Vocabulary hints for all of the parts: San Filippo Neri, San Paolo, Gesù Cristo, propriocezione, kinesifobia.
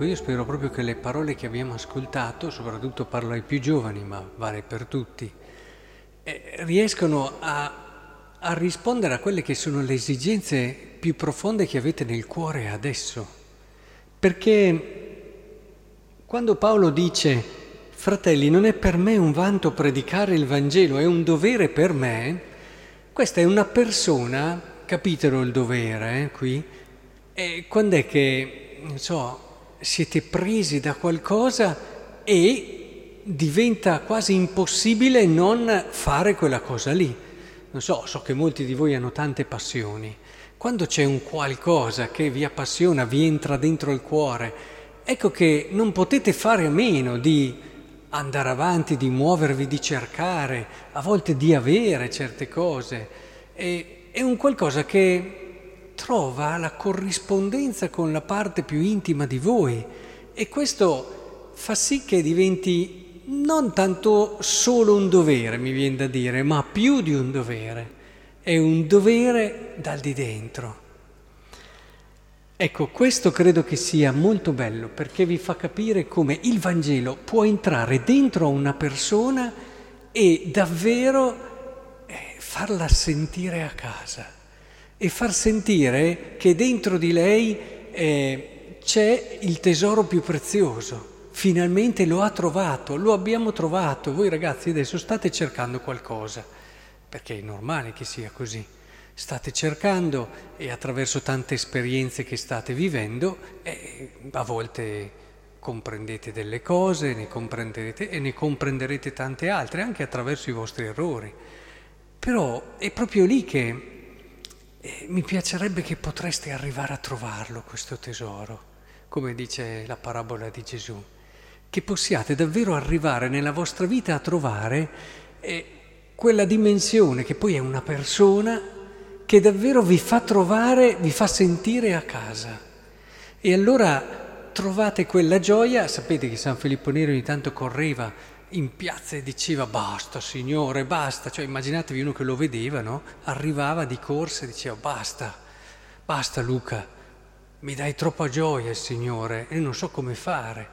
Ecco, io spero proprio che le parole che abbiamo ascoltato, soprattutto parlo ai più giovani, ma vale per tutti, riescono a rispondere a quelle che sono le esigenze più profonde che avete nel cuore adesso. Perché quando Paolo dice, fratelli, non è per me un vanto predicare il Vangelo, è un dovere per me, questa è una persona, capitelo il dovere qui, e quando è che, non so, siete presi da qualcosa e diventa quasi impossibile non fare quella cosa lì. Non so, so che molti di voi hanno tante passioni. Quando c'è un qualcosa che vi appassiona, vi entra dentro il cuore, ecco che non potete fare a meno di andare avanti, di muovervi, di cercare, a volte di avere certe cose. È un qualcosa che trova la corrispondenza con la parte più intima di voi, e questo fa sì che diventi non tanto solo un dovere, mi viene da dire, ma più di un dovere, è un dovere dal di dentro. Ecco, questo credo che sia molto bello, perché vi fa capire come il Vangelo può entrare dentro a una persona e davvero farla sentire a casa. E far sentire che dentro di lei c'è il tesoro più prezioso. Finalmente lo ha trovato, lo abbiamo trovato. Voi ragazzi adesso state cercando qualcosa, perché è normale che sia così. State cercando e attraverso tante esperienze che state vivendo, a volte comprendete delle cose, ne comprenderete tante altre, anche attraverso i vostri errori. Però è proprio lì che mi piacerebbe che potreste arrivare a trovarlo, questo tesoro, come dice la parabola di Gesù, che possiate davvero arrivare nella vostra vita a trovare quella dimensione che poi è una persona che davvero vi fa trovare, vi fa sentire a casa. E allora trovate quella gioia. Sapete che San Filippo Neri ogni tanto correva in piazza e diceva basta Signore, basta, cioè immaginatevi uno che lo vedeva, no? Arrivava di corsa e diceva basta Luca, mi dai troppa gioia Signore, io non so come fare,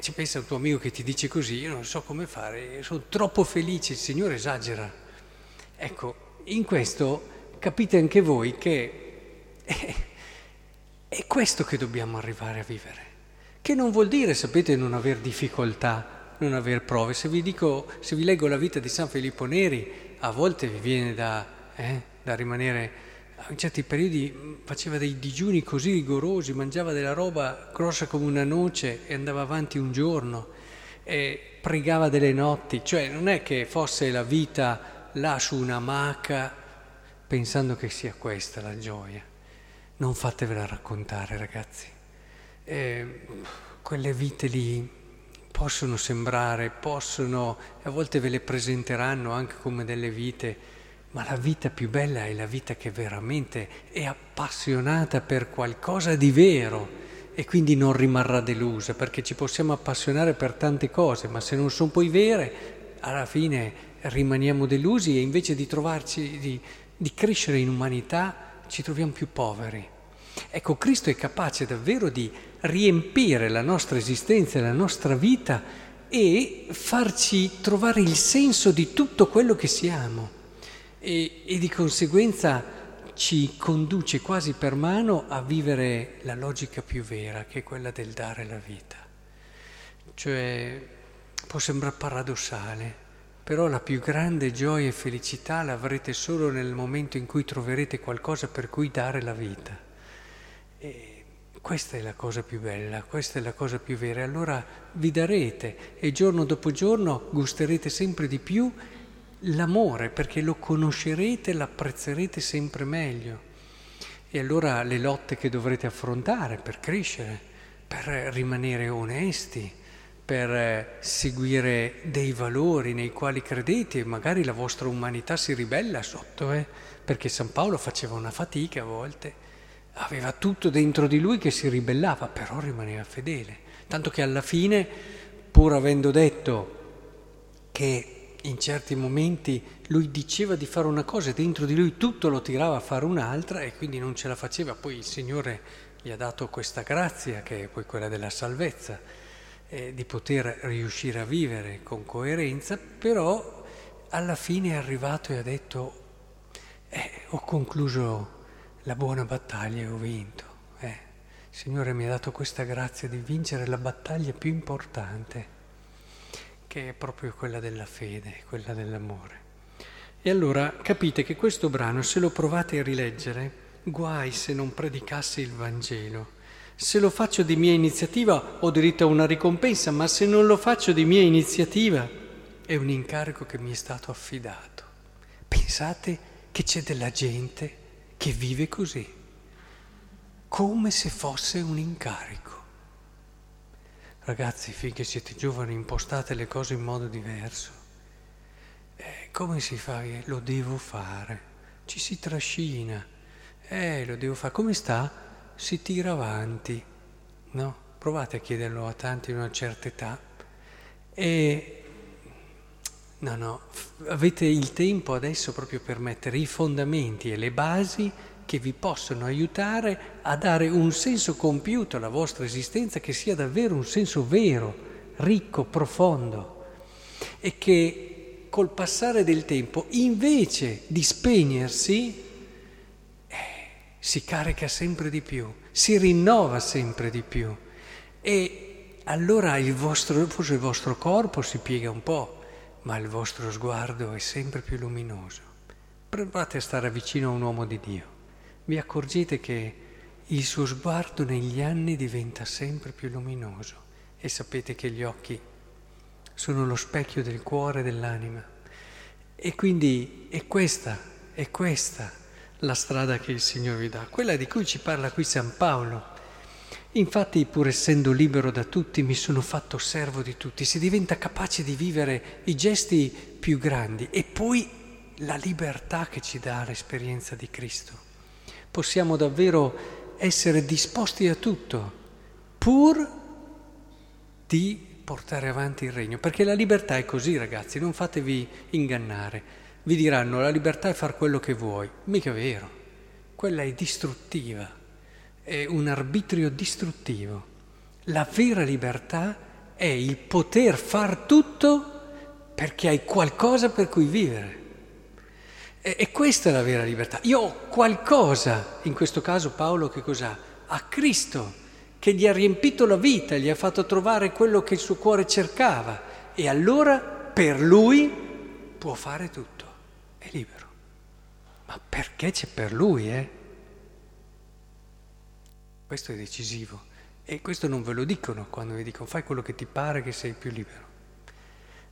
ci pensa un tuo amico che ti dice così, io non so come fare, sono troppo felice, il Signore esagera. Ecco, in questo capite anche voi che è questo che dobbiamo arrivare a vivere, che non vuol dire, sapete, non aver difficoltà, non aver prove. Se vi leggo la vita di San Filippo Neri, a volte vi viene da rimanere. In certi periodi faceva dei digiuni così rigorosi, mangiava della roba grossa come una noce e andava avanti un giorno, e pregava delle notti, cioè non è che fosse la vita là su un'amaca pensando che sia questa la gioia. Non fatevela raccontare, ragazzi, quelle vite lì possono sembrare, a volte ve le presenteranno anche come delle vite, ma la vita più bella è la vita che veramente è appassionata per qualcosa di vero, e quindi non rimarrà delusa, perché ci possiamo appassionare per tante cose, ma se non sono poi vere, alla fine rimaniamo delusi, e invece di trovarci, di crescere in umanità, ci troviamo più poveri. Ecco, Cristo è capace davvero di riempire la nostra esistenza, la nostra vita, e farci trovare il senso di tutto quello che siamo, e di conseguenza ci conduce quasi per mano a vivere la logica più vera, che è quella del dare la vita. Cioè, può sembrare paradossale, però la più grande gioia e felicità l'avrete solo nel momento in cui troverete qualcosa per cui dare la vita. E questa è la cosa più bella, questa è la cosa più vera. Allora vi darete, e giorno dopo giorno gusterete sempre di più l'amore, perché lo conoscerete, l'apprezzerete sempre meglio. E allora le lotte che dovrete affrontare per crescere, per rimanere onesti, per seguire dei valori nei quali credete, e magari la vostra umanità si ribella sotto, perché San Paolo faceva una fatica a volte. Aveva tutto dentro di lui che si ribellava, però rimaneva fedele. Tanto che alla fine, pur avendo detto che in certi momenti lui diceva di fare una cosa e dentro di lui tutto lo tirava a fare un'altra, e quindi non ce la faceva, poi il Signore gli ha dato questa grazia, che è poi quella della salvezza, di poter riuscire a vivere con coerenza, però alla fine è arrivato e ha detto ho concluso la buona battaglia e ho vinto. Il Signore mi ha dato questa grazia di vincere la battaglia più importante, che è proprio quella della fede, quella dell'amore. E allora capite che questo brano, se lo provate a rileggere, guai se non predicassi il Vangelo. Se lo faccio di mia iniziativa ho diritto a una ricompensa, ma se non lo faccio di mia iniziativa è un incarico che mi è stato affidato. Pensate che c'è della gente che vive così, come se fosse un incarico. Ragazzi, finché siete giovani impostate le cose in modo diverso. Come si fa? Lo devo fare. Ci si trascina. Lo devo fare. Come sta? Si tira avanti, no? Provate a chiederlo a tanti di una certa età. No, avete il tempo adesso proprio per mettere i fondamenti e le basi che vi possono aiutare a dare un senso compiuto alla vostra esistenza, che sia davvero un senso vero, ricco, profondo, e che col passare del tempo, invece di spegnersi, si carica sempre di più, si rinnova sempre di più, e allora forse il vostro corpo si piega un po', ma il vostro sguardo è sempre più luminoso. Provate a stare vicino a un uomo di Dio, vi accorgete che il suo sguardo negli anni diventa sempre più luminoso, e sapete che gli occhi sono lo specchio del cuore e dell'anima, e quindi è questa la strada che il Signore vi dà, quella di cui ci parla qui San Paolo. Infatti, pur essendo libero da tutti, mi sono fatto servo di tutti. Si diventa capace di vivere i gesti più grandi, e poi la libertà che ci dà l'esperienza di Cristo. Possiamo davvero essere disposti a tutto pur di portare avanti il regno, perché la libertà è così, ragazzi, non fatevi ingannare. Vi diranno la libertà è far quello che vuoi, mica vero, quella è distruttiva, è un arbitrio distruttivo. La vera libertà è il poter far tutto perché hai qualcosa per cui vivere, e questa è la vera libertà. Io ho qualcosa, in questo caso Paolo che cos'ha? Ha Cristo, che gli ha riempito la vita, gli ha fatto trovare quello che il suo cuore cercava, e allora per lui può fare tutto. È libero, ma perché c'è per lui, Questo è decisivo, e questo non ve lo dicono quando vi dicono fai quello che ti pare che sei più libero.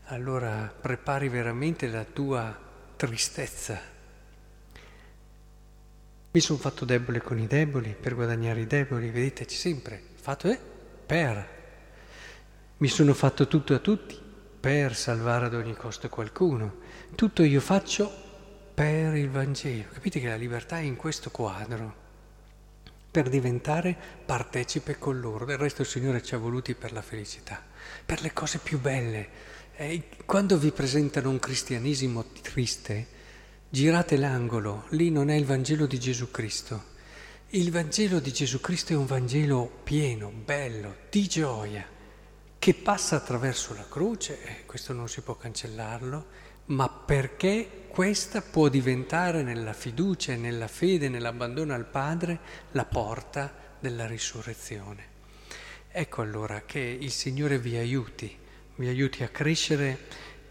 Allora prepari veramente la tua tristezza. Mi sono fatto debole con i deboli per guadagnare i deboli, vedete, c'è sempre fatto per. Mi sono fatto tutto a tutti per salvare ad ogni costo qualcuno. Tutto io faccio per il Vangelo. Capite che la libertà è in questo quadro, per diventare partecipe con loro. Del resto il Signore ci ha voluti per la felicità, per le cose più belle. Quando vi presentano un cristianesimo triste, girate l'angolo, lì non è il Vangelo di Gesù Cristo. Il Vangelo di Gesù Cristo è un Vangelo pieno, bello, di gioia, che passa attraverso la croce, questo non si può cancellarlo, ma perché questa può diventare, nella fiducia, nella fede, nell'abbandono al Padre, la porta della risurrezione. Ecco allora che il Signore vi aiuti a crescere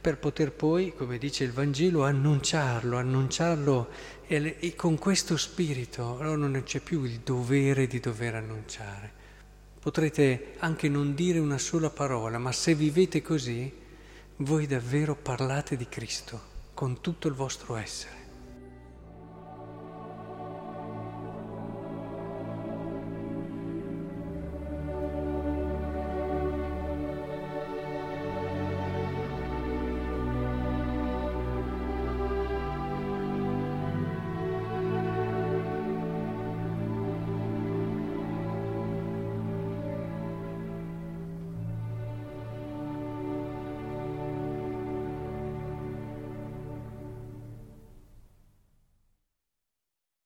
per poter poi, come dice il Vangelo, annunciarlo, e con questo spirito allora non c'è più il dovere di dover annunciare. Potrete anche non dire una sola parola, ma se vivete così, voi davvero parlate di Cristo con tutto il vostro essere.